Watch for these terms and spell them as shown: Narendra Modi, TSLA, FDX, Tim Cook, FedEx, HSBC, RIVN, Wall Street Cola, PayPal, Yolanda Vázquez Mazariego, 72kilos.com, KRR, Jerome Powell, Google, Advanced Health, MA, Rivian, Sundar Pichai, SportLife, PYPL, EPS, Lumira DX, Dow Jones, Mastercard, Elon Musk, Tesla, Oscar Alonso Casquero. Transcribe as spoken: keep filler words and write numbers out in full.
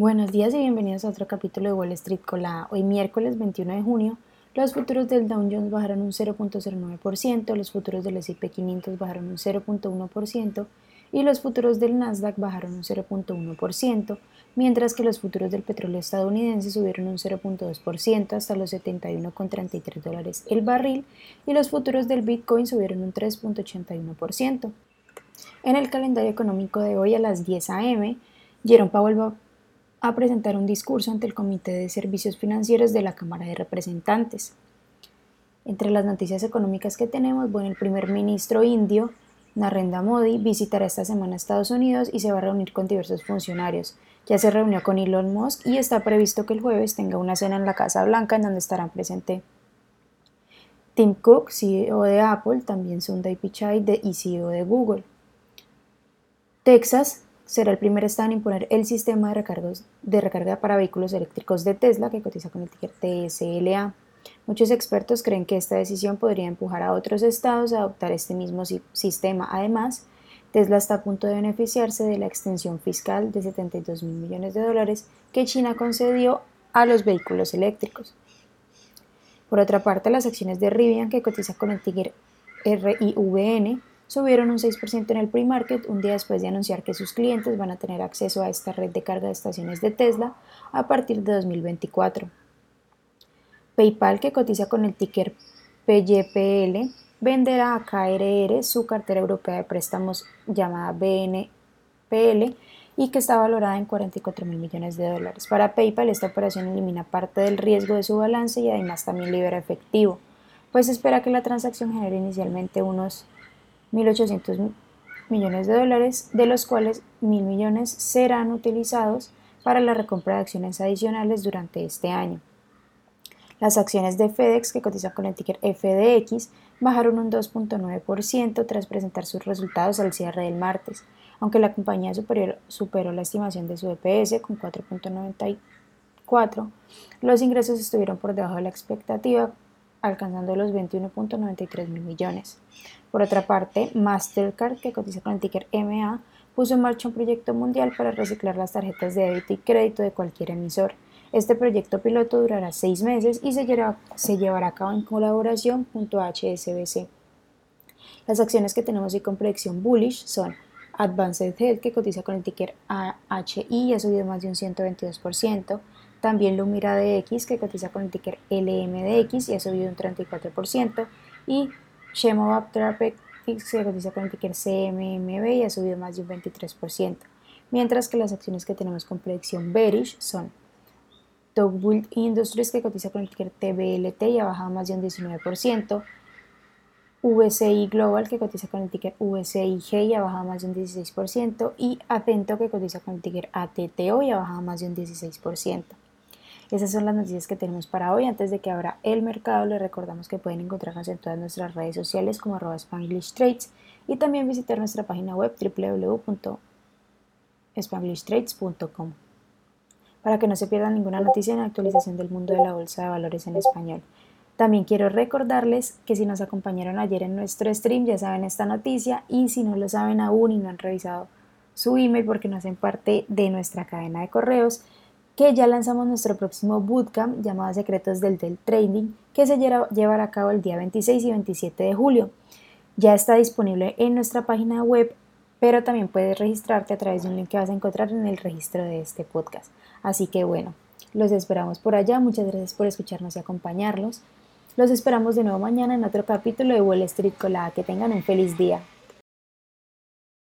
Buenos días y bienvenidos a otro capítulo de Wall Street Cola. Hoy miércoles veintiuno de junio, los futuros del Dow Jones bajaron un cero punto cero nueve por ciento, los futuros del ese y pe quinientos bajaron un cero punto uno por ciento y los futuros del Nasdaq bajaron un cero punto uno por ciento, mientras que los futuros del petróleo estadounidense subieron un cero punto dos por ciento hasta los setenta y uno coma treinta y tres dólares el barril y los futuros del Bitcoin subieron un tres punto ochenta y uno por ciento. En el calendario económico de hoy a las diez de la mañana, Jerome Powell va a presentar un discurso ante el Comité de Servicios Financieros de la Cámara de Representantes. Entre las noticias económicas que tenemos, bueno, el primer ministro indio, Narendra Modi, visitará esta semana Estados Unidos y se va a reunir con diversos funcionarios. Ya se reunió con Elon Musk y está previsto que el jueves tenga una cena en la Casa Blanca en donde estarán presentes Tim Cook, C E O de Apple, también Sundar Pichai y C E O de Google. Texas será el primer estado en imponer el sistema de, recargos, de recarga para vehículos eléctricos de Tesla, que cotiza con el ticker T S L A. Muchos expertos creen que esta decisión podría empujar a otros estados a adoptar este mismo si- sistema. Además, Tesla está a punto de beneficiarse de la extensión fiscal de setenta y dos mil millones de dólares que China concedió a los vehículos eléctricos. Por otra parte, las acciones de Rivian, que cotiza con el ticker R I V N, subieron un seis por ciento en el pre-market un día después de anunciar que sus clientes van a tener acceso a esta red de carga de estaciones de Tesla a partir de dos mil veinticuatro. PayPal, que cotiza con el ticker P Y P L, venderá a K R R su cartera europea de préstamos llamada B N P L y que está valorada en cuarenta y cuatro mil millones de dólares. Para PayPal, esta operación elimina parte del riesgo de su balance y además también libera efectivo, pues se espera que la transacción genere inicialmente unos mil ochocientos millones de dólares, de los cuales mil millones serán utilizados para la recompra de acciones adicionales durante este año. Las acciones de FedEx, que cotizan con el ticker F D X, bajaron un dos punto nueve por ciento tras presentar sus resultados al cierre del martes, aunque la compañía superior, superó la estimación de su E P S con cuatro punto noventa y cuatro. Los ingresos estuvieron por debajo de la expectativa, alcanzando los veintiuno punto noventa y tres mil millones. Por otra parte, Mastercard, que cotiza con el ticker M A, puso en marcha un proyecto mundial para reciclar las tarjetas de débito y crédito de cualquier emisor. Este proyecto piloto durará seis meses y se, lleva, se llevará a cabo en colaboración junto a H S B C. Las acciones que tenemos hoy con predicción bullish son Advanced Health, que cotiza con el ticker A H I y ha subido más de un ciento veintidós por ciento. También Lumira D X, que cotiza con el ticker L M D X y ha subido un treinta y cuatro por ciento. Y Chemovap Traffic, que cotiza con el ticker C M M B y ha subido más de un veintitrés por ciento. Mientras que las acciones que tenemos con predicción bearish son Togwild Industries, que cotiza con el ticker T B L T y ha bajado más de un diecinueve por ciento. V C I Global, que cotiza con el ticker V C I G y ha bajado más de un dieciséis por ciento. Y Atento, que cotiza con el ticker A T T O y ha bajado más de un dieciséis por ciento. Esas son las noticias que tenemos para hoy. Antes de que abra el mercado, les recordamos que pueden encontrarnos en todas nuestras redes sociales como arroba Spanglish Trades y también visitar nuestra página web doble u doble u doble u punto spanglish trades punto com para que no se pierdan ninguna noticia en la actualización del mundo de la bolsa de valores en español. También quiero recordarles que si nos acompañaron ayer en nuestro stream ya saben esta noticia y si no lo saben aún y no han revisado su email porque no hacen parte de nuestra cadena de correos, que ya lanzamos nuestro próximo bootcamp llamado Secretos del Day Trading, que se llevará a cabo el día veintiséis y veintisiete de julio. Ya está disponible en nuestra página web, pero también puedes registrarte a través de un link que vas a encontrar en el registro de este podcast. Así que bueno, los esperamos por allá. Muchas gracias por escucharnos y acompañarnos. Los esperamos de nuevo mañana en otro capítulo de Wall Street Colada. Que tengan un feliz día.